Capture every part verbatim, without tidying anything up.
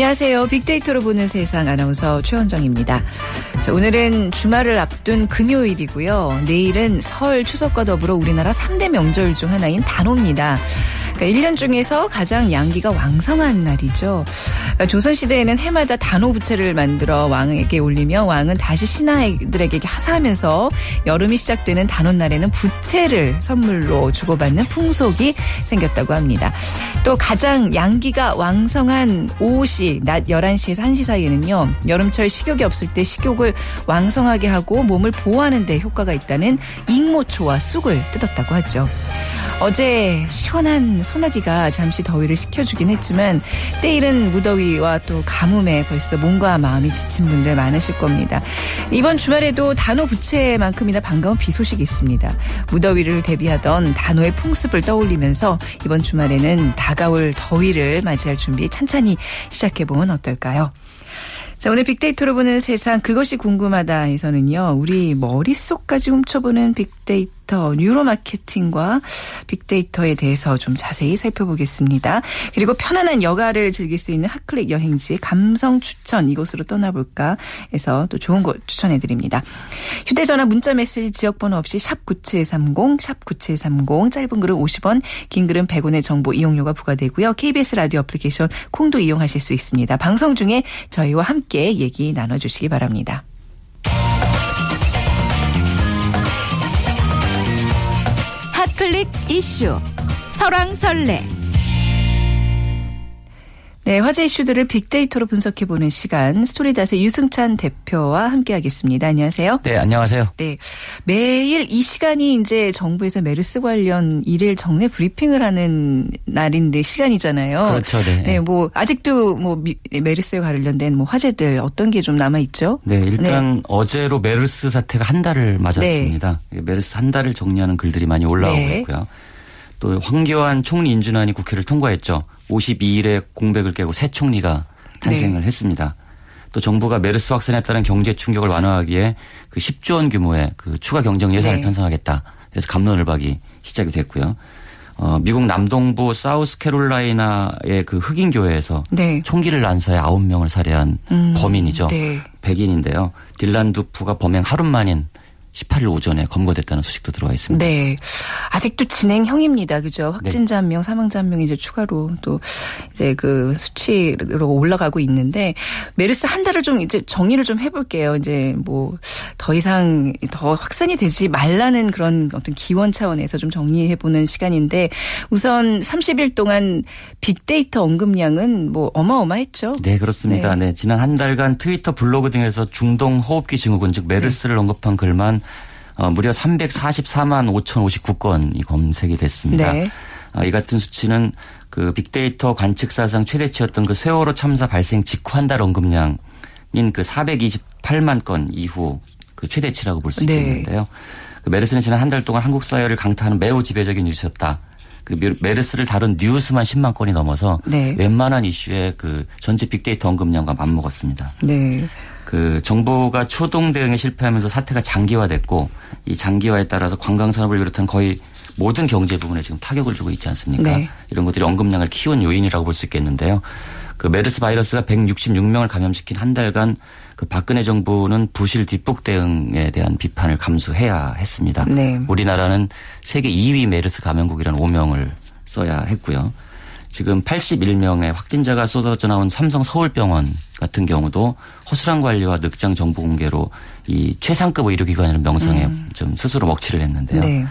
안녕하세요. 빅데이터로 보는 세상 아나운서 최원정입니다. 자, 오늘은 주말을 앞둔 금요일이고요. 내일은 설 추석과 더불어 우리나라 삼대 명절 중 하나인 단오입니다. 그러니까 일 년 중에서 가장 양기가 왕성한 날이죠. 그러니까 조선시대에는 해마다 단오부채를 만들어 왕에게 올리며 왕은 다시 신하들에게 하사하면서 여름이 시작되는 단오날에는 부채를 선물로 주고받는 풍속이 생겼다고 합니다. 또 가장 양기가 왕성한 오후 시, 낮 열한 시에서 한 시 사이에는요. 여름철 식욕이 없을 때 식욕을 왕성하게 하고 몸을 보호하는 데 효과가 있다는 익모초와 쑥을 뜯었다고 하죠. 어제 시원한 소나기가 잠시 더위를 식혀주긴 했지만 때이른 무더위와 또 가뭄에 벌써 몸과 마음이 지친 분들 많으실 겁니다. 이번 주말에도 단오 부채만큼이나 반가운 비 소식이 있습니다. 무더위를 대비하던 단오의 풍습을 떠올리면서 이번 주말에는 다가올 더위를 맞이할 준비 찬찬히 시작해보면 어떨까요? 자, 오늘 빅데이터로 보는 세상 그것이 궁금하다에서는요. 우리 머릿속까지 훔쳐보는 빅데이터. 뉴로마케팅과 빅데이터에 대해서 좀 자세히 살펴보겠습니다. 그리고 편안한 여가를 즐길 수 있는 핫클릭 여행지 감성 추천 이곳으로 떠나볼까 해서 또 좋은 곳 추천해드립니다. 휴대전화 문자메시지 지역번호 없이 샵 구칠삼공 샵 구칠삼공 짧은 글은 오십 원 긴 글은 백 원의 정보 이용료가 부과되고요. 케이비에스 라디오 애플리케이션 콩도 이용하실 수 있습니다. 방송 중에 저희와 함께 얘기 나눠주시기 바랍니다. 클릭 이슈 설왕설래. 네, 화제 이슈들을 빅데이터로 분석해보는 시간 스토리닷의 유승찬 대표와 함께하겠습니다. 안녕하세요. 네, 안녕하세요. 네, 매일 이 시간이 이제 정부에서 메르스 관련 일일 정례 브리핑을 하는 날인데 시간이잖아요. 그렇죠. 네. 네, 뭐 아직도 뭐 메르스에 관련된 뭐 화제들 어떤 게 좀 남아 있죠? 네, 일단 네. 어제로 메르스 사태가 한 달을 맞았습니다. 네. 메르스 한 달을 정리하는 글들이 많이 올라오고 네. 있고요. 또 황교안 총리 인준안이 국회를 통과했죠. 오십이 일에 공백을 깨고 새 총리가 탄생을 네. 했습니다. 또 정부가 메르스 확산에 따른 경제 충격을 완화하기에 그 십조 원 규모의 그 추가 경정 예산을 네. 편성하겠다. 그래서 갑론을박이 시작이 됐고요. 어, 미국 남동부 사우스캐롤라이나의 그 흑인 교회에서 네. 총기를 난사해 아홉 명을 살해한 음, 범인이죠. 네. 백인인데요. 딜란 두프가 범행 하루 만인 십팔 일 오전에 검거됐다는 소식도 들어와 있습니다. 네, 아직도 진행형입니다, 그죠? 확진자 한 명, 사망자 한 명이 이제 추가로 또 이제 그 수치로 올라가고 있는데 메르스 한 달을 좀 이제 정리를 좀 해볼게요. 이제 뭐 더 이상 더 확산이 되지 말라는 그런 어떤 기원 차원에서 좀 정리해보는 시간인데 우선 삼십 일 동안 빅데이터 언급량은 뭐 어마어마했죠. 네, 그렇습니다. 네, 네 지난 한 달간 트위터, 블로그 등에서 중동 호흡기 증후군 즉 메르스를 네. 언급한 글만 어, 무려 삼백사십사만 오천오십구 건이 검색이 됐습니다. 네. 어, 이 같은 수치는 그 빅데이터 관측 사상 최대치였던 그 세월호 참사 발생 직후 한 달 언급량인 그 사백이십팔만 건 이후 그 최대치라고 볼 수 있겠는데요. 네. 그 메르스는 지난 한 달 동안 한국 사회를 강타하는 매우 지배적인 뉴스였다. 그리고 메르스를 다룬 뉴스만 십만 건이 넘어서 네. 웬만한 이슈의 그 전체 빅데이터 언급량과 맞먹었습니다. 네. 그 정부가 초동 대응에 실패하면서 사태가 장기화됐고 이 장기화에 따라서 관광 산업을 비롯한 거의 모든 경제 부분에 지금 타격을 주고 있지 않습니까? 네. 이런 것들이 언급량을 키운 요인이라고 볼 수 있겠는데요. 그 메르스 바이러스가 백육십육 명을 감염시킨 한 달간 그 박근혜 정부는 부실 뒷북 대응에 대한 비판을 감수해야 했습니다. 네. 우리나라는 세계 이 위 메르스 감염국이라는 오명을 써야 했고요. 지금 팔십일 명의 확진자가 쏟아져 나온 삼성 서울병원 같은 경우도 허술한 관리와 늑장 정보 공개로 이 최상급 의료기관이라는 명성에 음. 좀 스스로 먹칠을 했는데요. 네.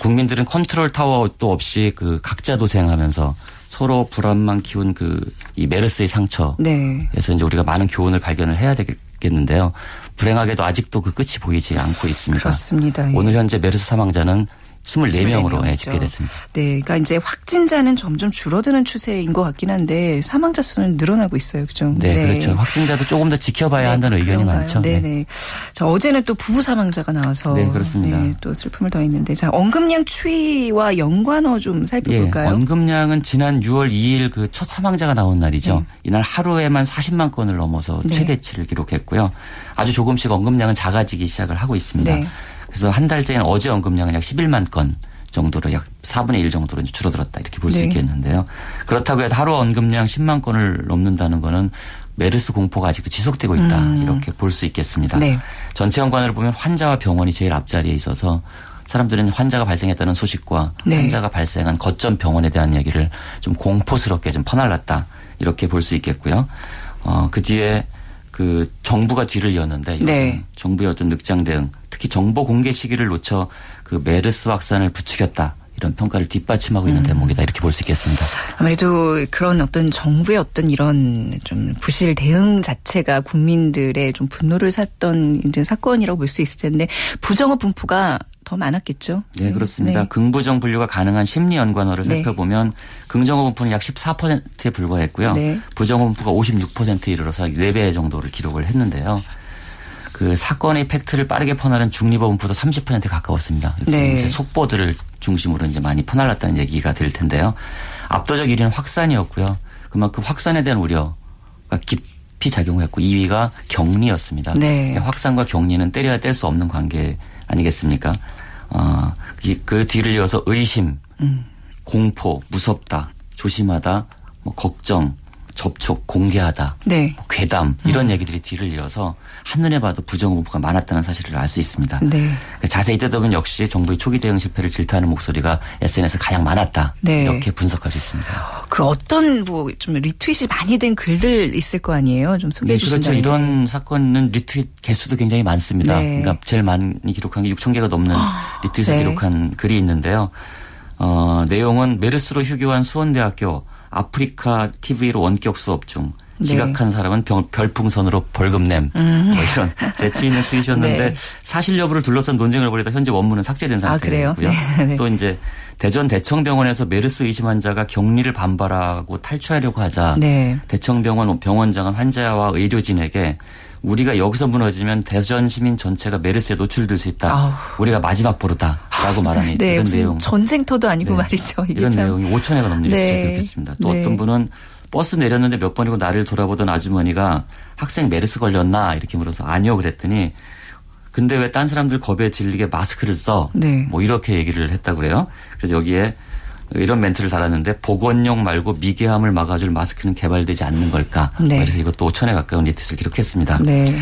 국민들은 컨트롤 타워도 없이 그 각자 도생하면서 서로 불안만 키운 그 이 메르스의 상처에서 네. 이제 우리가 많은 교훈을 발견을 해야 되겠는데요. 불행하게도 아직도 그 끝이 보이지 않고 있습니다. 그렇습니다. 예. 오늘 현재 메르스 사망자는 이십사 명으로 집계됐습니다. 네, 그러니까 이제 확진자는 점점 줄어드는 추세인 것 같긴 한데 사망자 수는 늘어나고 있어요, 그죠? 네, 네, 그렇죠. 확진자도 조금 더 지켜봐야 네, 한다는 의견이 그런가요? 많죠. 네네. 네, 자 어제는 또 부부 사망자가 나와서 네, 그렇습니다. 네, 또 슬픔을 더했는데 자 언급량 추이와 연관어 좀 살펴볼까요? 네, 언급량은 지난 유월 이일 그 첫 사망자가 나온 날이죠. 네. 이날 하루에만 사십만 건을 넘어서 최대치를 네. 기록했고요. 아주 조금씩 언급량은 작아지기 시작을 하고 있습니다. 네. 그래서 한 달째인 어제 언급량은 약 십일만 건, 정도로 약 사분의 일 정도로 이제 줄어들었다 이렇게 볼 수 네. 있겠는데요. 그렇다고 해도 하루 언급량 십만 건을 넘는다는 거는 메르스 공포가 아직도 지속되고 있다 음. 이렇게 볼 수 있겠습니다. 네. 전체 연관으로 보면 환자와 병원이 제일 앞자리에 있어서 사람들은 환자가 발생했다는 소식과 네. 환자가 발생한 거점 병원에 대한 얘기를 좀 공포스럽게 좀 퍼날랐다 이렇게 볼 수 있겠고요. 어, 그 뒤에 그 정부가 뒤를 이었는데 네. 정부의 어떤 늑장 대응, 특히 정보 공개 시기를 놓쳐 그 메르스 확산을 부추겼다. 이런 평가를 뒷받침하고 있는 음. 대목이다 이렇게 볼 수 있겠습니다. 아무래도 그런 어떤 정부의 어떤 이런 좀 부실 대응 자체가 국민들의 좀 분노를 샀던 이제 사건이라고 볼 수 있을 텐데 부정어 분포가 더 많았겠죠. 네, 그렇습니다. 네. 긍부정 분류가 가능한 심리 연관어를 살펴보면 네. 긍정어 분포는 약 십사 퍼센트에 불과했고요. 네. 부정어 분포가 오십육 퍼센트에 이르러서 네 배 정도를 기록을 했는데요. 그 사건의 팩트를 빠르게 퍼나른 중립어 분포도 삼십 퍼센트에 가까웠습니다. 네. 이제 속보들을 중심으로 이제 많이 퍼날랐다는 얘기가 될 텐데요. 압도적 일 위는 확산이었고요. 그만큼 확산에 대한 우려가 깊이 작용했고 이 위가 격리였습니다. 네. 확산과 격리는 때려야 뗄 수 없는 관계 아니겠습니까? 어, 그 뒤를 이어서 의심, 음. 공포, 무섭다, 조심하다, 뭐 걱정. 접촉, 공개하다, 네. 뭐 괴담 이런 음. 얘기들이 뒤를 이어서 한눈에 봐도 부정어 분포가 많았다는 사실을 알 수 있습니다. 네. 그러니까 자세히 뜯어보면 역시 정부의 초기 대응 실패를 질타하는 목소리가 에스엔에스에 가장 많았다. 네. 이렇게 분석할 수 있습니다. 그 어떤 뭐 좀 리트윗이 많이 된 글들 있을 거 아니에요? 좀 소개해 네, 주신다면. 그렇죠. 이런 사건은 리트윗 개수도 굉장히 많습니다. 네. 그러니까 제일 많이 기록한 게 육천 개가 넘는 리트윗을 네. 기록한 글이 있는데요. 어, 내용은 메르스로 휴교한 수원대학교 아프리카 티비로 원격 수업 중 지각한 네. 사람은 병, 별풍선으로 벌금냄 음. 뭐 이런 재치 있는 수이셨는데 네. 사실 여부를 둘러싼 논쟁을 벌이다 현재 원문은 삭제된 상태고요. 아, 네, 네. 또 이제 대전 대청병원에서 메르스 의심 환자가 격리를 반발하고 탈출하려고 하자 네. 대청병원 병원장은 환자와 의료진에게 우리가 여기서 무너지면 대전 시민 전체가 메르스에 노출될 수 있다. 아우. 우리가 마지막 보루다라고 말하는 네, 이런 내용. 전쟁터도 아니고 네. 말이죠. 이게 이런 참. 내용이 오천 회가 넘는 일이 기록했습니다. 또 네. 어떤 분은 버스 내렸는데 몇 번이고 나를 돌아보던 아주머니가 학생 메르스 걸렸나 이렇게 물어서 아니요 그랬더니 근데 왜 딴 사람들 겁에 질리게 마스크를 써? 네. 뭐 이렇게 얘기를 했다고 그래요. 그래서 여기에 이런 멘트를 달았는데 보건용 말고 미개함을 막아줄 마스크는 개발되지 않는 걸까. 네. 그래서 이것도 오천 회 가까운 리트윗을 기록했습니다. 네.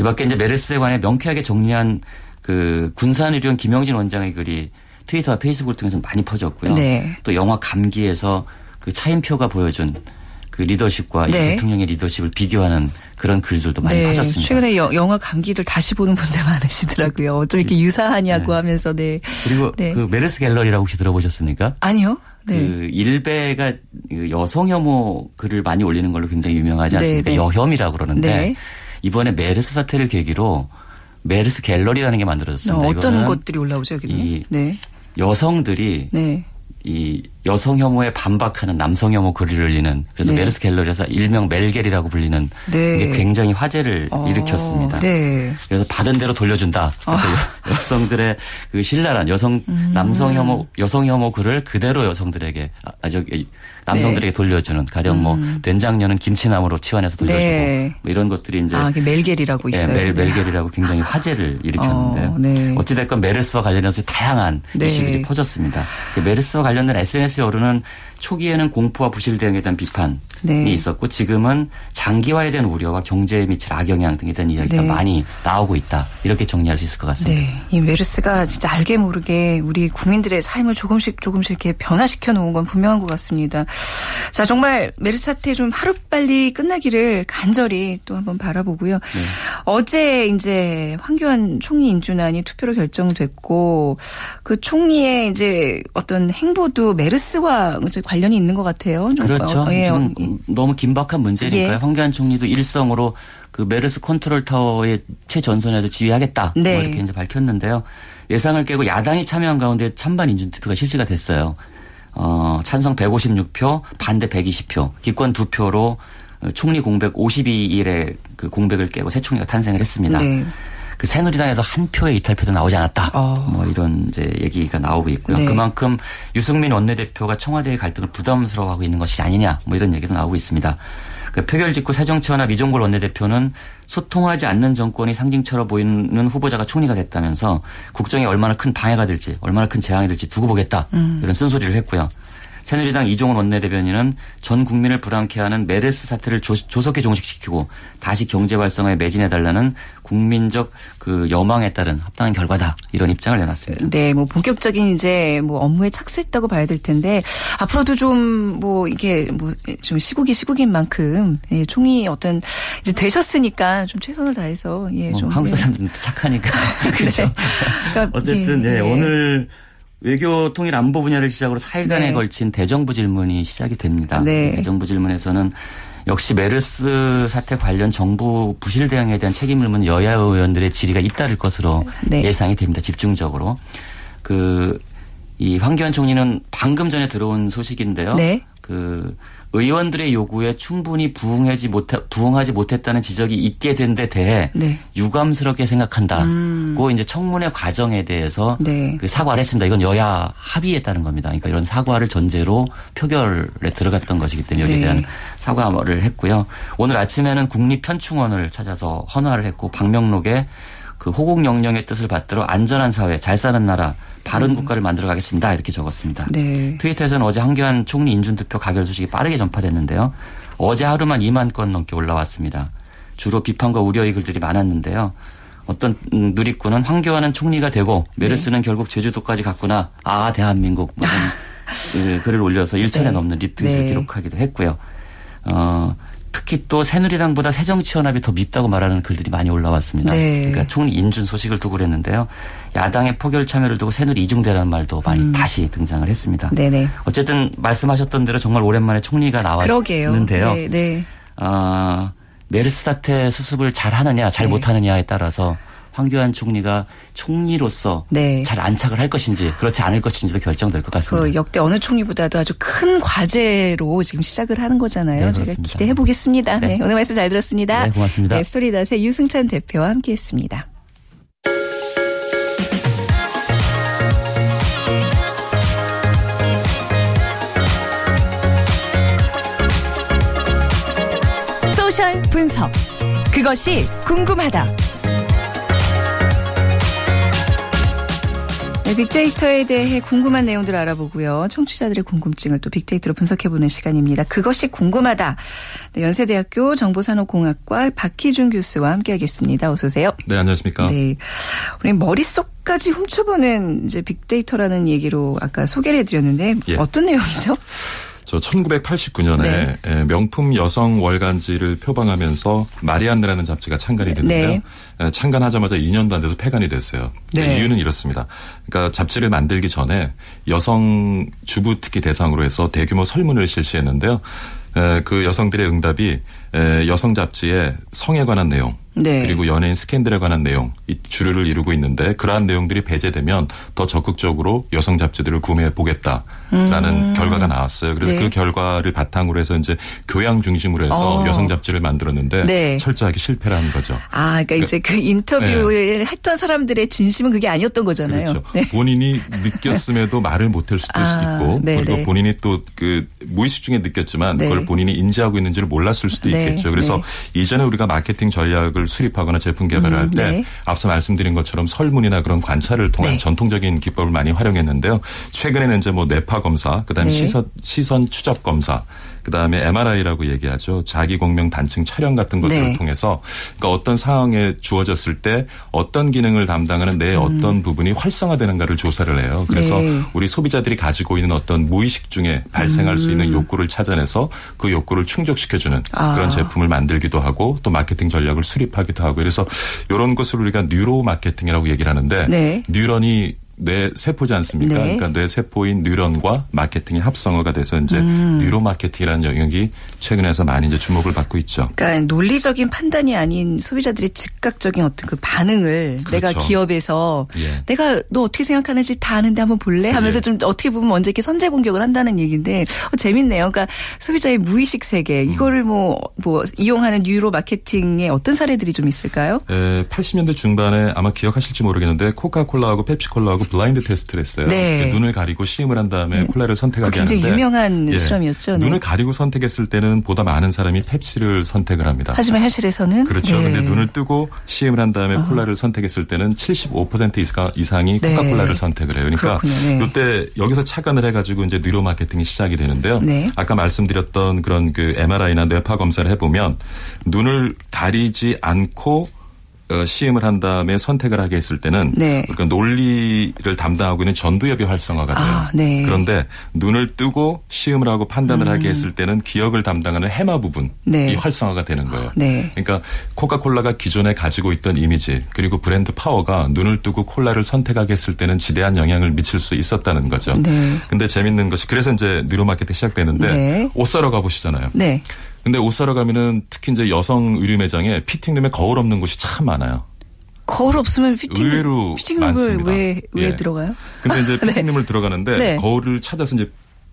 이 밖에 이제 메르스에 관해 명쾌하게 정리한 그 군산의료원 김영진 원장의 글이 트위터와 페이스북을 통해서 많이 퍼졌고요. 네. 또 영화 감기에서 그 차인표가 보여준 그 리더십과 네. 이 대통령의 리더십을 비교하는 그런 글들도 많이 네. 퍼졌습니다. 최근에 여, 영화 감기들 다시 보는 분들 많으시더라고요. 어쩜 이렇게 유사하냐고 네. 하면서. 네. 그리고 네. 그 메르스 갤러리라고 혹시 들어보셨습니까? 아니요. 네. 그 일베가 여성 혐오 글을 많이 올리는 걸로 굉장히 유명하지 않습니까? 네. 여혐이라고 그러는데 네. 이번에 메르스 사태를 계기로 메르스 갤러리라는 게 만들어졌습니다. 어, 어떤 것들이 올라오죠 여기는? 이 네. 여성들이. 네. 이 여성 혐오에 반박하는 남성 혐오 글을 올리는 그래서 네. 메르스 갤러리에서 일명 멜겔이라고 불리는 네. 이게 굉장히 화제를 어. 일으켰습니다. 네. 그래서 받은 대로 돌려준다. 그래서 어. 여성들의 그 신랄한 여성 음. 남성 혐오 여성 혐오 글을 그대로 여성들에게 아주 남성들에게 네. 돌려주는 가령 뭐 음. 된장녀는 김치나무로 치환해서 돌려주고 네. 뭐 이런 것들이 이제 아, 이게 멜겔이라고 있어요. 네, 멜, 멜겔이라고 굉장히 화제를 일으켰는데요. 어, 네. 어찌됐건 메르스와 관련해서 다양한 네. 이슈들이 퍼졌습니다. 메르스와 관련된 에스엔에스 여론은 초기에는 공포와 부실 대응에 대한 비판이 네. 있었고 지금은 장기화에 대한 우려와 경제에 미칠 악영향 등에 대한 이야기가 네. 많이 나오고 있다. 이렇게 정리할 수 있을 것 같습니다. 네. 이 메르스가 진짜 알게 모르게 우리 국민들의 삶을 조금씩 조금씩 이렇게 변화시켜 놓은 건 분명한 것 같습니다. 자, 정말 메르스 사태 좀 하루빨리 끝나기를 간절히 또 한번 바라보고요. 네. 어제 이제 황교안 총리 인준안이 투표로 결정됐고 그 총리의 이제 어떤 행보도 메르스와 관련이 있는 것 같아요. 그렇죠. 어, 예. 지금 너무 긴박한 문제니까요. 예. 황교안 총리도 일성으로 그 메르스 컨트롤 타워의 최전선에서 지휘하겠다. 네. 뭐 이렇게 이제 밝혔는데요. 예상을 깨고 야당이 참여한 가운데 찬반 인준 투표가 실시가 됐어요. 어, 찬성 백오십육 표, 반대 백이십 표, 기권 두 표로 총리 공백 오십이 일에 그 공백을 깨고 새 총리가 탄생을 했습니다. 네. 그 새누리당에서 한 표의 이탈표도 나오지 않았다. 어. 뭐 이런 이제 얘기가 나오고 있고요. 네. 그만큼 유승민 원내대표가 청와대의 갈등을 부담스러워하고 있는 것이 아니냐 뭐 이런 얘기도 나오고 있습니다. 그 표결 직후 새정치연합 이종걸 원내대표는 소통하지 않는 정권이 상징처럼 보이는 후보자가 총리가 됐다면서 국정에 얼마나 큰 방해가 될지 얼마나 큰 재앙이 될지 두고 보겠다 음. 이런 쓴소리를 했고요. 새누리당 이종훈 원내대변인은 전 국민을 불안케 하는 메르스 사태를 조, 조속히 종식시키고 다시 경제 활성화에 매진해달라는 국민적 그 여망에 따른 합당한 결과다 이런 입장을 내놨습니다. 네, 뭐 본격적인 이제 뭐 업무에 착수했다고 봐야 될 텐데 앞으로도 좀 뭐 이게 뭐 좀 시국이 시국인 만큼 예, 총리 어떤 이제 되셨으니까 좀 최선을 다해서 예, 뭐 좀 한국 사람들은 예. 착하니까 그렇죠. 그러니까, 어쨌든 예, 예, 예. 오늘. 외교 통일 안보 분야를 시작으로 사흘간에 네. 걸친 대정부 질문이 시작이 됩니다. 네. 대정부 질문에서는 역시 메르스 사태 관련 정부 부실 대응에 대한 책임을 묻는 여야 의원들의 질의가 잇따를 것으로 네. 예상이 됩니다. 집중적으로. 그 이 황교안 총리는 방금 전에 들어온 소식인데요. 네. 그 의원들의 요구에 충분히 부응하지 못하, 부응하지 못했다는 지적이 있게 된 데 대해 네. 유감스럽게 생각한다고 음. 이제 청문회 과정에 대해서 네. 그 사과를 했습니다. 이건 여야 합의에 따른 겁니다. 그러니까 이런 사과를 전제로 표결에 들어갔던 것이기 때문에 여기에 네. 대한 사과를 했고요. 오늘 아침에는 국립현충원을 찾아서 헌화를 했고 방명록에 그 호국영령의 뜻을 받들어 안전한 사회, 잘 사는 나라, 바른 음. 국가를 만들어 가겠습니다. 이렇게 적었습니다. 네. 트위터에서는 어제 황교안 총리 인준투표 가결 소식이 빠르게 전파됐는데요. 어제 하루만 이만 건 넘게 올라왔습니다. 주로 비판과 우려의 글들이 많았는데요. 어떤 누리꾼은 황교안은 총리가 되고 메르스는 네. 결국 제주도까지 갔구나. 아 대한민국. 무슨 글을 올려서 일천에 네. 넘는 리트윗을 네. 기록하기도 했고요. 어. 특히 또 새누리당보다 새정치연합이 더 밉다고 말하는 글들이 많이 올라왔습니다. 네. 그러니까 총리 인준 소식을 두고 그랬는데요. 야당의 포결 참여를 두고 새누리 이중대라는 말도 많이 음. 다시 등장을 했습니다. 네네. 어쨌든 말씀하셨던 대로 정말 오랜만에 총리가 나왔는데요. 네, 네. 아, 메르스 사태 수습을 잘하느냐 잘 네. 못하느냐에 따라서 황교안 총리가 총리로서 네. 잘 안착을 할 것인지 그렇지 않을 것인지도 결정될 것 같습니다. 그 역대 어느 총리보다도 아주 큰 과제로 지금 시작을 하는 거잖아요. 네, 저희가 기대해 보겠습니다. 네. 네, 오늘 말씀 잘 들었습니다. 네, 고맙습니다. 네, 스토리닷의 유승찬 대표와 함께했습니다. 소셜 분석. 그것이 궁금하다. 네, 빅데이터에 대해 궁금한 내용들을 알아보고요. 청취자들의 궁금증을 또 빅데이터로 분석해보는 시간입니다. 그것이 궁금하다. 네, 연세대학교 정보산업공학과 박희준 교수와 함께하겠습니다. 어서 오세요. 네, 안녕하십니까. 네, 우리 머릿속까지 훔쳐보는 이제 빅데이터라는 얘기로 아까 소개를 해드렸는데 예. 어떤 내용이죠? 저 천구백팔십구 년에 네. 명품 여성 월간지를 표방하면서 마리안느라는 잡지가 창간이 됐는데요. 네. 창간하자마자 이 년도 안 돼서 폐간이 됐어요. 네. 이유는 이렇습니다. 그러니까 잡지를 만들기 전에 여성 주부 특기 대상으로 해서 대규모 설문을 실시했는데요. 그 여성들의 응답이 여성 잡지의 성에 관한 내용 네. 그리고 연예인 스캔들에 관한 내용 이 주류를 이루고 있는데 그러한 내용들이 배제되면 더 적극적으로 여성 잡지들을 구매해 보겠다라는 음. 결과가 나왔어요. 그래서 네. 그 결과를 바탕으로 해서 이제 교양 중심으로 해서 어. 여성 잡지를 만들었는데 네. 철저하게 실패를 한 거죠. 아, 그러니까, 그러니까 이제 그 인터뷰를 네. 했던 사람들의 진심은 그게 아니었던 거잖아요. 그렇죠. 네. 본인이 느꼈음에도 말을 못할 수도 아, 있고 네네. 그리고 본인이 또 그 무의식 중에 느꼈지만 네. 그걸 본인이 인지하고 있는지를 몰랐을 수도 네. 있겠죠. 그래서 네. 이전에 우리가 마케팅 전략을 수립하거나 제품 개발을 할 때 음, 네. 앞서 말씀드린 것처럼 설문이나 그런 관찰을 통한 네. 전통적인 기법을 많이 활용했는데요. 최근에는 이제 뭐 뇌파 검사, 그다음에 네. 시선, 시선 추적 검사, 그다음에 엠알아이라고 얘기하죠. 자기 공명 단층 촬영 같은 것들을 네. 통해서 그러니까 어떤 상황에 주어졌을 때 어떤 기능을 담당하는 내 음. 어떤 부분이 활성화되는가를 조사를 해요. 그래서 네. 우리 소비자들이 가지고 있는 어떤 무의식 중에 발생할 음. 수 있는 욕구를 찾아내서 그 욕구를 충족시켜주는 아. 그런 제품을 만들기도 하고 또 마케팅 전략을 수립하기도 하고 그래서 이런 것을 우리가 뉴로 마케팅이라고 얘기를 하는데 네. 뉴런이 뇌 세포지 않습니까? 네. 그러니까 뇌 세포인 뉴런과 마케팅이 합성어가 돼서 이제 음. 뉴로 마케팅이라는 영역이 최근에서 많이 이제 주목을 받고 있죠. 그러니까 논리적인 판단이 아닌 소비자들의 즉각적인 어떤 그 반응을 그렇죠. 내가 기업에서 예. 내가 너 어떻게 생각하는지 다 아는데 한번 볼래? 하면서 예. 좀 어떻게 보면 먼저 이렇게 선제 공격을 한다는 얘기인데 어, 재밌네요. 그러니까 소비자의 무의식 세계 이거를 뭐뭐 음. 뭐 이용하는 뉴로 마케팅의 어떤 사례들이 좀 있을까요? 에, 팔십 년대 중반에 아마 기억하실지 모르겠는데 코카콜라하고 펩시콜라하고 블라인드 테스트를 했어요. 네. 눈을 가리고 시음을 한 다음에 네. 콜라를 선택하게 굉장히 하는데. 굉장히 유명한 예. 실험이었죠. 네. 눈을 가리고 선택했을 때는 보다 많은 사람이 펩시를 선택을 합니다. 하지만 현실에서는. 그렇죠. 그런데 네. 눈을 뜨고 시음을 한 다음에 어. 콜라를 선택했을 때는 칠십오 퍼센트 이상이 코카콜라를 네. 선택을 해요. 그러니까 네. 이때 여기서 착안을 해가지고 이제 뉴로 마케팅이 시작이 되는데요. 네. 아까 말씀드렸던 그런 그 엠알아이나 뇌파 검사를 해보면 눈을 가리지 않고 시음을 한 다음에 선택을 하게 했을 때는 네. 그러니까 논리를 담당하고 있는 전두엽이 활성화가 돼요. 아, 네. 그런데 눈을 뜨고 시음을 하고 판단을 음. 하게 했을 때는 기억을 담당하는 해마 부분이 네. 활성화가 되는 거예요. 아, 네. 그러니까 코카콜라가 기존에 가지고 있던 이미지 그리고 브랜드 파워가 눈을 뜨고 콜라를 선택하게 했을 때는 지대한 영향을 미칠 수 있었다는 거죠. 그런데 네. 재밌는 것이 그래서 이제 뉴로마케팅 시작되는데 네. 옷 사러 가보시잖아요. 네. 근데 옷 사러 가면은 특히 이제 여성 의류 매장에 피팅룸에 거울 없는 곳이 참 많아요. 거울 없으면 피팅, 의외로 피팅룸을 많습니다. 왜, 왜 예. 들어가요? 근데 이제 피팅룸을 네. 들어가는데 네. 거울을 찾아서 이제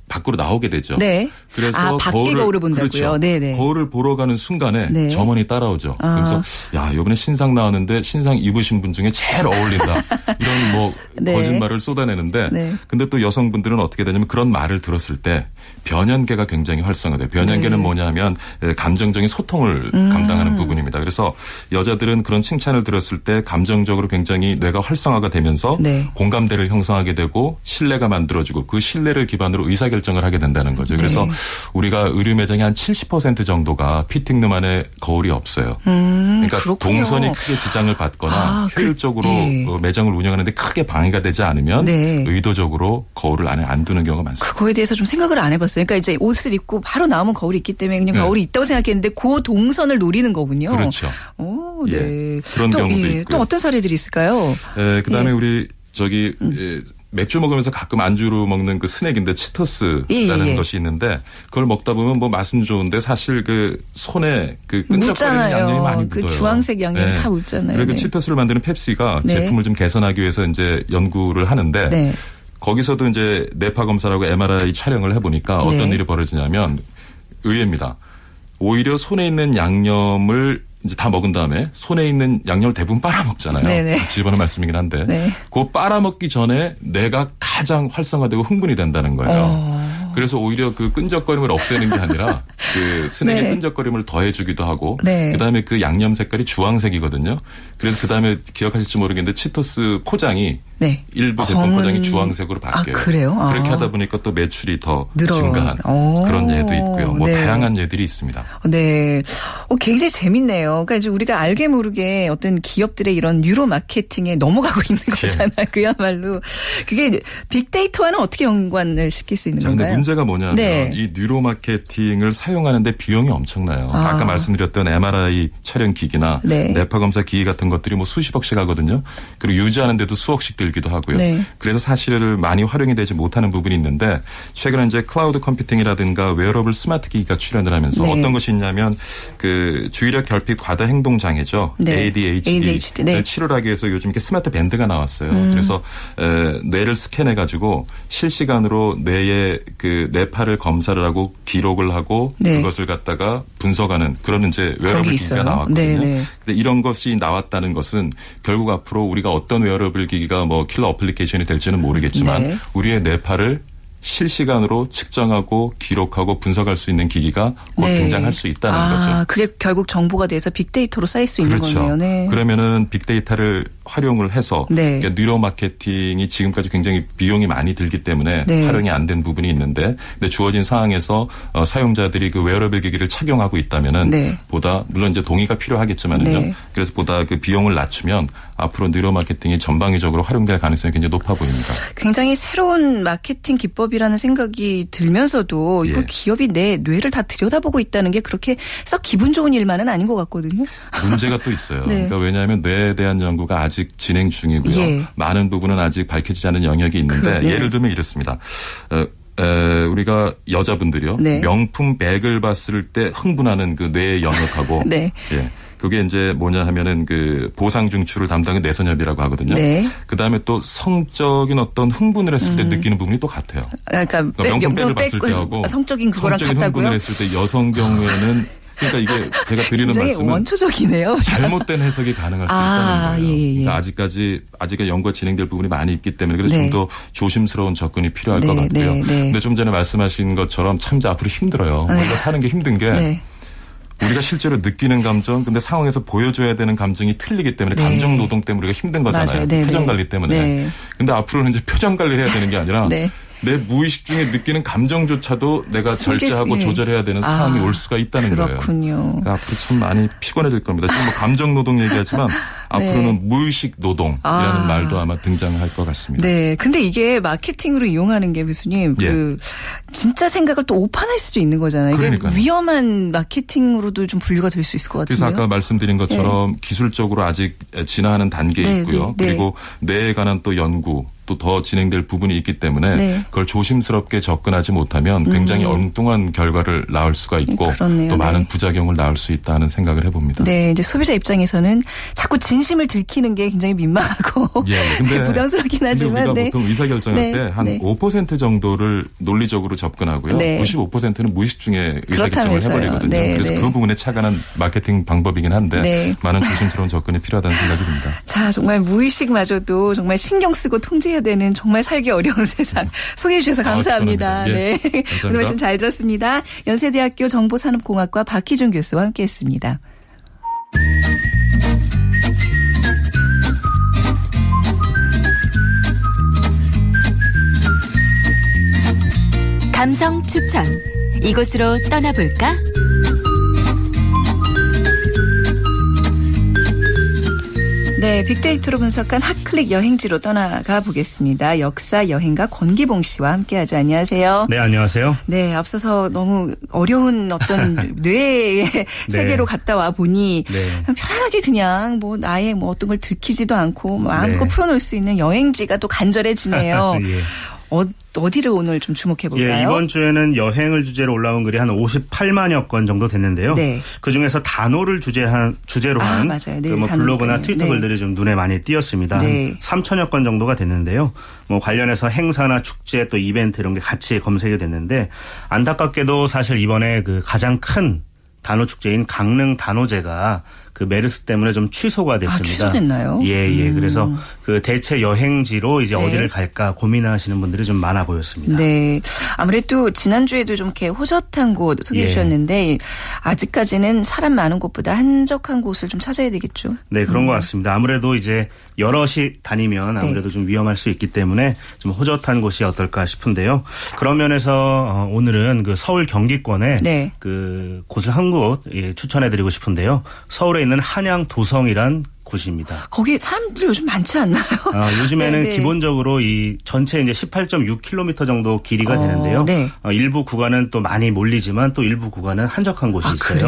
밖으로 나오게 되죠. 네. 그래서 아, 밖에 거울을 본다고요. 그렇죠. 네네. 거울을 보러 가는 순간에 네. 점원이 따라오죠. 아. 그래서 야 이번에 신상 나왔는데 신상 입으신 분 중에 제일 어울린다. 이런 뭐 네. 거짓말을 쏟아내는데, 네. 근데 또 여성분들은 어떻게 되냐면 그런 말을 들었을 때 변연계가 굉장히 활성화돼요. 변연계는 네. 뭐냐면 감정적인 소통을 음. 감당하는 부분입니다. 그래서 여자들은 그런 칭찬을 들었을 때 감정적으로 굉장히 뇌가 활성화가 되면서 네. 공감대를 형성하게 되고 신뢰가 만들어지고 그 신뢰를 기반으로 의사 결정을 하게 된다는 거죠. 그래서 네. 우리가 의류 매장의 한 칠십 퍼센트 정도가 피팅룸 안에 거울이 없어요. 음, 그러니까 그렇군요. 동선이 크게 지장을 받거나 아, 효율적으로 그, 네. 매장을 운영하는 데 크게 방해가 되지 않으면 네. 의도적으로 거울을 안에 안 두는 경우가 많습니다. 그거에 대해서 좀 생각을 안 해봤어요. 그러니까 이제 옷을 입고 바로 나오면 거울이 있기 때문에 그냥 네. 거울이 있다고 생각했는데 그 동선을 노리는 거군요. 그렇죠. 오, 네. 예. 그런 또, 경우도 예. 있고요. 또 어떤 사례들이 있을까요? 예, 그다음에 예. 우리 저기 음. 예. 맥주 먹으면서 가끔 안주로 먹는 그 스낵인데 치토스라는 예, 예. 것이 있는데 그걸 먹다 보면 뭐 맛은 좋은데 사실 그 손에 그 끈적거리는 양념이 많이 묻어요. 그 주황색 양념 네. 다 묻잖아요. 그리고 네. 그 치토스를 만드는 펩시가 네. 제품을 좀 개선하기 위해서 이제 연구를 하는데 네. 거기서도 이제 뇌파 검사라고 엠알아이 촬영을 해보니까 어떤 네. 일이 벌어지냐면 의외입니다. 오히려 손에 있는 양념을 이제 다 먹은 다음에 손에 있는 양념을 대부분 빨아먹잖아요. 네네. 지저분한 말씀이긴 한데 네. 그 빨아먹기 전에 뇌가 가장 활성화되고 흥분이 된다는 거예요. 어. 그래서 오히려 그 끈적거림을 없애는 게 아니라 그 스낵의 네. 끈적거림을 더해주기도 하고 네. 그다음에 그 양념 색깔이 주황색이거든요. 그래서 그다음에 기억하실지 모르겠는데 치토스 포장이 네. 일부 제품 검은... 포장이 주황색으로 바뀌어요. 아, 그래요? 아. 그렇게 하다 보니까 또 매출이 더 늘어. 증가한 오. 그런 예도 있고요. 뭐 네. 다양한 예들이 있습니다. 네, 어, 굉장히 재밌네요. 그러니까 이제 우리가 알게 모르게 어떤 기업들의 이런 뉴로 마케팅에 넘어가고 있는 거잖아요. 네. 그야말로 그게 빅데이터와는 어떻게 연관을 시킬 수 있는 자, 건가요? 근데 문제가 뭐냐면 네. 이 뉴로 마케팅을 사용하는데 비용이 엄청나요. 아. 아까 말씀드렸던 엠알아이 촬영 기기나 네. 뇌파 검사 기기 같은 것들이 뭐 수십억씩 하거든요. 그리고 유지하는데도 수억씩 들기도 하고요. 네. 그래서 사실을 많이 활용이 되지 못하는 부분이 있는데 최근에 이제 클라우드 컴퓨팅이라든가 웨어러블 스마트 기기가 출현을 하면서 네. 어떤 것이 있냐면 그 주의력 결핍 과다 행동 장애죠. 네. 에이디에이치디를 에이디에이치디, 네. 치료하기 위해서 요즘 이렇게 스마트 밴드가 나왔어요. 음. 그래서 에, 뇌를 스캔해 가지고 실시간으로 뇌의 그 뇌파를 검사를 하고 기록을 하고 네. 그것을 갖다가 분석하는 그런 이제 웨어러블 기기가 나왔거든요. 그런데 이런 것이 나왔다는 것은 결국 앞으로 우리가 어떤 웨어러블 기기가 뭐 킬러 어플리케이션이 될지는 모르겠지만 네. 우리의 뇌파를 실시간으로 측정하고 기록하고 분석할 수 있는 기기가 곧 네. 등장할 수 있다는 아, 거죠. 그게 결국 정보가 돼서 빅데이터로 쌓일 수 그렇죠. 있는 거네요. 네. 그러면은 빅데이터를 활용을 해서 네. 그러니까 뉴로 마케팅이 지금까지 굉장히 비용이 많이 들기 때문에 네. 활용이 안 된 부분이 있는데 근데 주어진 상황에서 어, 사용자들이 그 웨어러블 기기를 착용하고 있다면은 네. 보다 물론 이제 동의가 필요하겠지만은요. 네. 그래서 보다 그 비용을 낮추면 앞으로 뉴로 마케팅이 전방위적으로 활용될 가능성이 굉장히 높아 보입니다. 굉장히 새로운 마케팅 기법 이라는 생각이 들면서도 예. 이거 기업이 내 뇌를 다 들여다보고 있다는 게 그렇게 썩 기분 좋은 일만은 아닌 것 같거든요. 문제가 또 있어요. 네. 그러니까 왜냐하면 뇌에 대한 연구가 아직 진행 중이고요. 예. 많은 부분은 아직 밝혀지지 않은 영역이 있는데 그, 예. 예를 들면 이렇습니다. 어, 에, 우리가 여자분들이요. 네. 명품 백을 봤을 때 흥분하는 그 뇌의 영역하고 네. 예. 그게 이제 뭐냐 하면은 그 보상 중추를 담당한 뇌선엽이라고 하거든요. 네. 그 다음에 또 성적인 어떤 흥분을 했을 때 음. 느끼는 부분이 또 같아요. 그러니까, 그러니까 명품 백을 봤을 때하고 성적인 그거랑 같다고요? 성적인 흥분을 했을 때 여성 경우에는 그러니까 이게 제가 드리는 말씀은 원초적이네요. 잘못된 해석이 가능할 수 아, 있다는 거예요. 예, 예. 그러니까 아직까지 아직은 연구가 진행될 부분이 많이 있기 때문에 그래서 네. 좀 더 조심스러운 접근이 필요할 네, 것 같고요. 네, 네. 근데 좀 전에 말씀하신 것처럼 참 앞으로 힘들어요. 네. 우리가 사는 게 힘든 게 네. 우리가 실제로 느끼는 감정, 근데 상황에서 보여줘야 되는 감정이 틀리기 때문에 네. 감정 노동 때문에 우리가 힘든 거잖아요. 네, 표정 네. 관리 때문에. 네. 근데 앞으로는 이제 표정 관리를 해야 되는 게 아니라 네. 내 무의식 중에 느끼는 감정조차도 내가 절제하고 수... 조절해야 되는 아, 상황이 올 수가 있다는 그렇군요. 거예요. 그러니까 앞으로 참 많이 피곤해질 겁니다. 지금 뭐 감정 노동 얘기하지만 네. 앞으로는 무의식 노동이라는 아. 말도 아마 등장할 것 같습니다. 네. 근데 이게 마케팅으로 이용하는 게 교수님 예. 그 진짜 생각을 또 오판할 수도 있는 거잖아요. 이게 위험한 마케팅으로도 좀 분류가 될 수 있을 것 같은데요. 그래서 아까 말씀드린 것처럼 네. 기술적으로 아직 진화하는 단계에 네, 있고요. 네, 네. 그리고 뇌에 관한 또 연구. 또 더 진행될 부분이 있기 때문에 네. 그걸 조심스럽게 접근하지 못하면 굉장히 음. 엉뚱한 결과를 낳을 수가 있고 그렇네요. 또 많은 네. 부작용을 낳을 수 있다는 생각을 해봅니다. 네, 이제 소비자 입장에서는 자꾸 진심을 들키는 게 굉장히 민망하고 예, 근데 부담스럽긴 하지만 근데 우리가 네. 보통 의사결정할 네. 때 한 네. 오 퍼센트 정도를 논리적으로 접근하고요. 네. 구십오 퍼센트는 무의식 중에 의사결정을 해버리거든요. 네, 그래서 네. 그 부분에 착안한 마케팅 방법이긴 한데 네. 많은 조심스러운 접근이 필요하다는 생각이 듭니다. 자, 정말 무의식마저도 정말 신경 쓰고 통제 해야 되는 정말 살기 어려운 세상 소개해 주셔서 감사합니다. 아, 예, 네, 감사합니다. 오늘 말씀 잘 들었습니다. 연세대학교 정보산업공학과 박희준 교수와 함께했습니다. 감성 추천 이곳으로 떠나볼까? 네, 빅데이터로 분석한 핫클릭 여행지로 떠나가 보겠습니다. 역사 여행가 권기봉 씨와 함께하죠. 안녕하세요. 네, 안녕하세요. 네, 앞서서 너무 어려운 어떤 뇌의 네. 세계로 갔다 와 보니 네. 편안하게 그냥 뭐 나의 뭐 어떤 걸 들키지도 않고 마음껏 네. 풀어놓을 수 있는 여행지가 또 간절해지네요. 예. 어, 어디를 오늘 좀 주목해 볼까요? 예, 이번 주에는 여행을 주제로 올라온 글이 한 오십팔만여 건 정도 됐는데요. 네. 그중에서 단오를 주제한, 주제로 아, 한 그 뭐 블로그나 트위터 네. 글들이 좀 눈에 많이 띄었습니다. 네. 삼천여 건 정도가 됐는데요. 뭐 관련해서 행사나 축제 또 이벤트 이런 게 같이 검색이 됐는데 안타깝게도 사실 이번에 그 가장 큰 단오 축제인 강릉 단오제가 그 메르스 때문에 좀 취소가 됐습니다. 아, 취소됐나요? 예, 예. 음. 그래서 그 대체 여행지로 이제 네. 어디를 갈까 고민하시는 분들이 좀 많아 보였습니다. 네. 아무래도 지난주에도 좀 이렇게 호젓한 곳 소개해 예. 주셨는데 아직까지는 사람 많은 곳보다 한적한 곳을 좀 찾아야 되겠죠? 네, 그런 음. 것 같습니다. 아무래도 이제 여럿이 다니면 아무래도 네. 좀 위험할 수 있기 때문에 좀 호젓한 곳이 어떨까 싶은데요. 그런 면에서 오늘은 그 서울 경기권에 네. 그 곳을 한 곳 예, 추천해 드리고 싶은데요. 서울에 있는 한양 도성이란 곳입니다. 거기 사람들이 요즘 많지 않나요? 아, 요즘에는 네네. 기본적으로 이 전체 이제 십팔 점 육 킬로미터 정도 길이가 어, 되는데요. 네. 어, 일부 구간은 또 많이 몰리지만 또 일부 구간은 한적한 곳이 아, 있어요.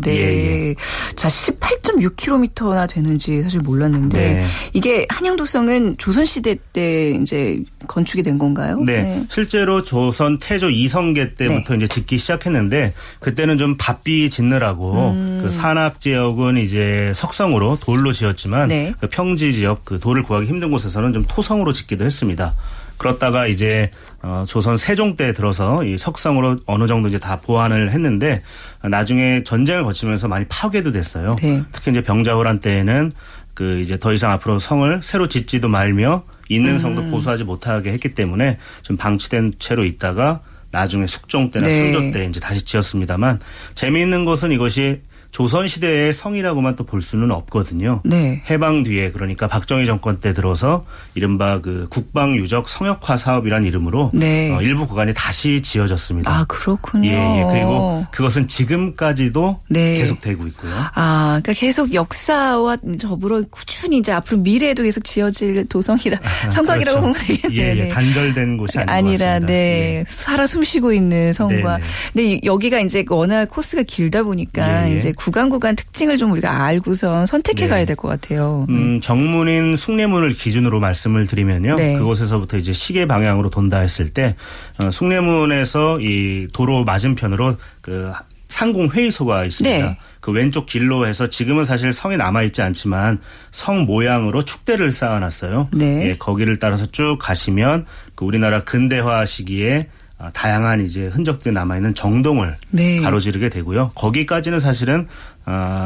그래요? 네. 예, 예. 자, 십팔 점 육 킬로미터나 되는지 사실 몰랐는데 네. 이게 한양도성은 조선시대 때 이제 건축이 된 건가요? 네. 네. 실제로 조선 태조 이성계 때부터 네. 이제 짓기 시작했는데 그때는 좀 바삐 짓느라고 음. 그 산악 지역은 이제 석성으로 돌로 지었지만 네. 그 평지 지역 그 돌을 구하기 힘든 곳에서는 좀 토성으로 짓기도 했습니다. 그렇다가 이제 어, 조선 세종 때 들어서 이 석성으로 어느 정도 이제 다 보완을 했는데 나중에 전쟁을 거치면서 많이 파괴도 됐어요. 네. 특히 이제 병자호란 때에는 그 이제 더 이상 앞으로 성을 새로 짓지도 말며 있는 성도 음. 보수하지 못하게 했기 때문에 좀 방치된 채로 있다가 나중에 숙종 때나 네. 순조 때 이제 다시 지었습니다만 재미있는 것은 이것이 조선시대의 성이라고만 또 볼 수는 없거든요. 네. 해방 뒤에 그러니까 박정희 정권 때 들어서 이른바 그 국방유적 성역화 사업이란 이름으로 네. 어, 일부 구간이 다시 지어졌습니다. 아, 그렇군요. 예, 예. 그리고 그것은 지금까지도 네. 계속되고 있고요. 아, 그러니까 계속 역사와 더불어 꾸준히 이제 앞으로 미래에도 계속 지어질 도성이라 아, 성곽이라고 보면 되겠네요. 그렇죠. 예, 예. 네. 단절된 곳이 아닌 아니라 것 같습니다. 네. 예. 살아 숨쉬고 있는 성과. 네, 네. 근데 여기가 이제 워낙 코스가 길다 보니까 예, 예. 이제 구간 구간 특징을 좀 우리가 알고선 선택해 네. 가야 될 것 같아요. 음, 정문인 숭례문을 기준으로 말씀을 드리면요. 네. 그곳에서부터 이제 시계 방향으로 돈다 했을 때 어, 숭례문에서 이 도로 맞은편으로 그 상공회의소가 있습니다. 네. 그 왼쪽 길로 해서 지금은 사실 성이 남아있지 않지만 성 모양으로 축대를 쌓아놨어요. 네. 예, 거기를 따라서 쭉 가시면 그 우리나라 근대화 시기에 다양한 이제 흔적들이 남아있는 정동을 네. 가로지르게 되고요. 거기까지는 사실은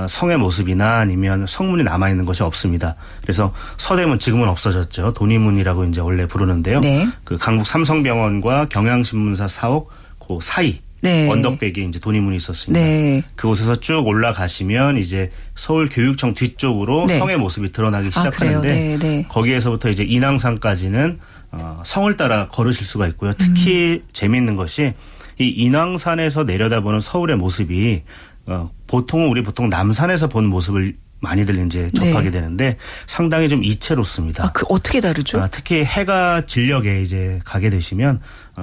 성의 모습이나 아니면 성문이 남아있는 것이 없습니다. 그래서 서대문 지금은 없어졌죠. 도니문이라고 이제 원래 부르는데요. 네. 그 강북 삼성병원과 경향신문사 사옥 그 사이. 네. 언덕백에 이제 도니문이 있었습니다. 네. 그곳에서 쭉 올라가시면 이제 서울교육청 뒤쪽으로 네. 성의 모습이 드러나기 시작하는데 아, 네, 네. 거기에서부터 이제 인왕산까지는 어, 성을 따라 걸으실 수가 있고요. 특히 음. 재미있는 것이 이 인왕산에서 내려다보는 서울의 모습이 어, 보통은 우리 보통 남산에서 본 모습을 많이들 이제 접하게 네. 되는데 상당히 좀 이채롭습니다. 아, 그 어떻게 다르죠? 아, 특히 해가 진력에 이제 가게 되시면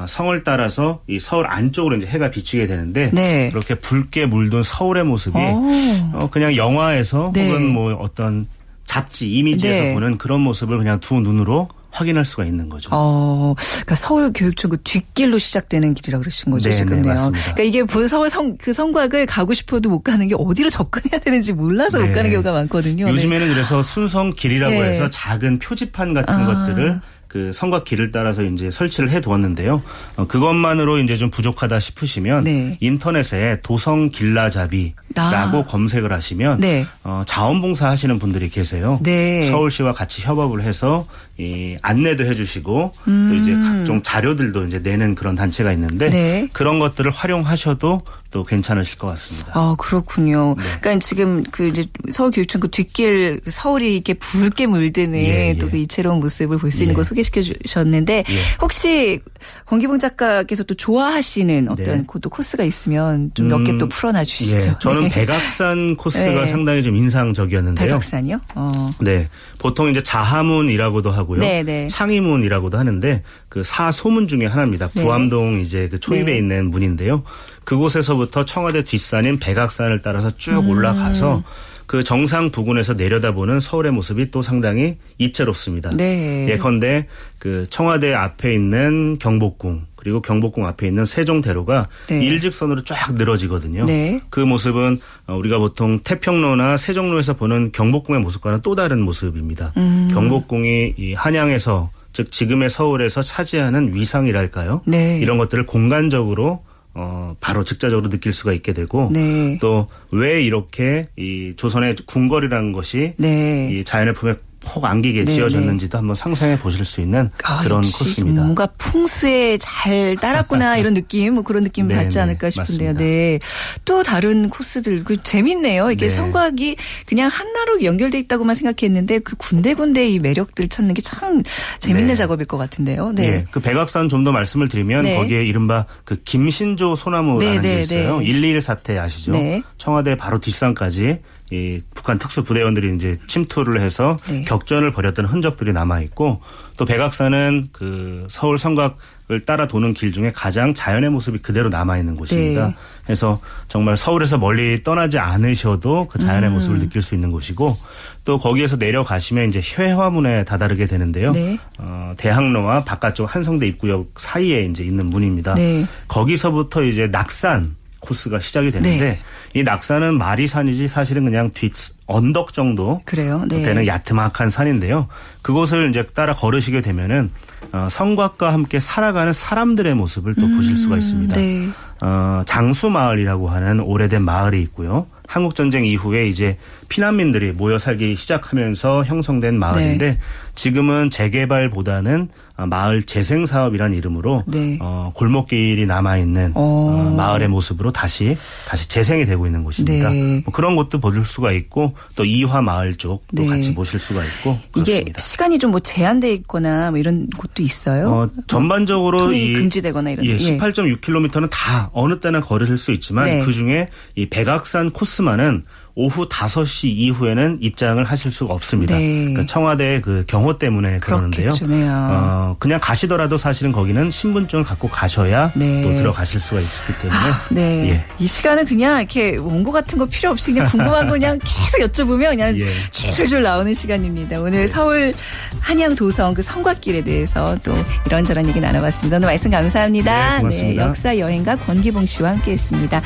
성을 따라서 이 서울 안쪽으로 이제 해가 비치게 되는데 네. 이렇게 붉게 물든 서울의 모습이 어, 그냥 영화에서 네. 혹은 뭐 어떤 잡지 이미지에서 네. 보는 그런 모습을 그냥 두 눈으로 확인할 수가 있는 거죠. 어, 그러니까 서울 교육청 그 뒷길로 시작되는 길이라고 그러신 거죠, 네네, 지금요. 맞습니다. 그러니까 이게 본 서울 성, 그 성곽을 가고 싶어도 못 가는 게 어디로 접근해야 되는지 몰라서 네. 못 가는 경우가 많거든요. 요즘에는 네. 그래서 순성 길이라고 네. 해서 작은 표지판 같은 아. 것들을 그 성곽 길을 따라서 이제 설치를 해 두었는데요. 어, 그것만으로 이제 좀 부족하다 싶으시면 네. 인터넷에 도성 길라잡이라고 아. 검색을 하시면 네. 어, 자원봉사 하시는 분들이 계세요. 네. 서울시와 같이 협업을 해서 이 안내도 해주시고 음. 또 이제 각종 자료들도 이제 내는 그런 단체가 있는데 네. 그런 것들을 활용하셔도 또 괜찮으실 것 같습니다. 아 그렇군요. 네. 그러니까 지금 그 이제 서울교육청 그 뒷길 서울이 이렇게 붉게 물드는 예, 예. 또 그 이채로운 모습을 볼 수 있는 예. 거 소개시켜 주셨는데 예. 혹시 권기봉 작가께서 또 좋아하시는 어떤 네. 또 코스가 있으면 좀 몇 개 또 음, 풀어놔 주시죠. 예. 저는 네. 백악산 코스가 네. 상당히 좀 인상적이었는데요. 백악산이요? 어. 네. 보통 이제 자하문이라고도 하고요. 네네. 창의문이라고도 하는데 그 사소문 중에 하나입니다. 부암동 네. 이제 그 초입에 네. 있는 문인데요. 그곳에서부터 청와대 뒷산인 백악산을 따라서 쭉 음. 올라가서 그 정상 부근에서 내려다보는 서울의 모습이 또 상당히 이채롭습니다. 네. 예컨대 그 청와대 앞에 있는 경복궁 그리고 경복궁 앞에 있는 세종대로가 네. 일직선으로 쫙 늘어지거든요. 네. 그 모습은 우리가 보통 태평로나 세종로에서 보는 경복궁의 모습과는 또 다른 모습입니다. 음. 경복궁이 이 한양에서 즉 지금의 서울에서 차지하는 위상이랄까요? 네. 이런 것들을 공간적으로 어, 바로 직접적으로 느낄 수가 있게 되고 네. 또 왜 이렇게 이 조선의 궁궐이라는 것이 네. 이 자연의 품에 폭 안기게 네네. 지어졌는지도 한번 상상해 보실 수 있는 아, 그런 코스입니다. 뭔가 풍수에 잘 따랐구나 이런 느낌, 뭐 그런 느낌 네네. 받지 않을까 싶은데요. 맞습니다. 네, 또 다른 코스들 그 재밌네요. 이게 네. 성곽이 그냥 하나로 연결돼 있다고만 생각했는데 그 군데군데 이 매력들 찾는 게 참 재밌는 네. 작업일 것 같은데요. 네, 네. 그 백악산 좀 더 말씀을 드리면 네. 거기에 이른바 그 김신조 소나무라는 네네. 게 있어요. 일이일 사태 아시죠? 네. 청와대 바로 뒷산까지. 이 북한 특수부대원들이 이제 침투를 해서 네. 격전을 벌였던 흔적들이 남아있고 또 백악산은 그 서울 성곽을 따라 도는 길 중에 가장 자연의 모습이 그대로 남아있는 곳입니다. 네. 그래서 정말 서울에서 멀리 떠나지 않으셔도 그 자연의 음. 모습을 느낄 수 있는 곳이고 또 거기에서 내려가시면 이제 회화문에 다다르게 되는데요. 네. 어, 대학로와 바깥쪽 한성대 입구역 사이에 이제 있는 문입니다. 네. 거기서부터 이제 낙산 코스가 시작이 되는데 네. 이 낙산은 말이 산이지 사실은 그냥 뒷 언덕 정도 그래요? 네. 되는 야트막한 산인데요. 그곳을 이제 따라 걸으시게 되면은 어, 성곽과 함께 살아가는 사람들의 모습을 또 음, 보실 수가 있습니다. 네. 어, 장수 마을이라고 하는 오래된 마을이 있고요. 한국전쟁 이후에 이제 피난민들이 모여 살기 시작하면서 형성된 마을인데 네. 지금은 재개발보다는 마을 재생사업이란 이름으로 네. 어, 골목길이 남아있는 어, 마을의 모습으로 다시 다시 재생이 되고 있는 곳입니다. 네. 뭐 그런 것도 보실 수가 있고 또 이화 마을 쪽도 네. 같이 보실 수가 있고 그렇습니다. 이게 시간이 좀 뭐 제한되어 있거나 뭐 이런 곳도 있어요? 어, 전반적으로 뭐, 이, 금지되거나 이런 예, 십팔 점 육 킬로미터는 다 어느 때나 걸으실 수 있지만 네. 그중에 이 백악산 코스 만은 오후 다섯 시 이후에는 입장을 하실 수가 없습니다. 네. 그러니까 청와대 그 경호 때문에 그러는데요. 어, 그냥 가시더라도 사실은 거기는 신분증을 갖고 가셔야 네. 또 들어가실 수가 있기 때문에. 아, 네. 예. 이 시간은 그냥 이렇게 원고 같은 거 필요 없이 그냥 궁금한 거 그냥 계속 여쭤보면 그냥 예. 줄줄 나오는 시간입니다. 오늘 네. 서울 한양 도성 그 성곽길에 대해서 또 이런저런 얘기 나눠봤습니다. 오늘 말씀 감사합니다. 네, 고맙습니다. 네, 역사 여행가 권기봉 씨와 함께했습니다.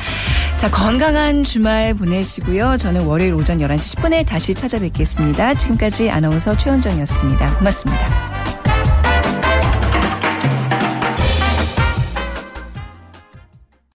자, 건강한 주말 보내시고요. 저는 월요일 오전 열한 시 십 분에 다시 찾아뵙겠습니다. 지금까지 아나운서 최원정이었습니다. 고맙습니다.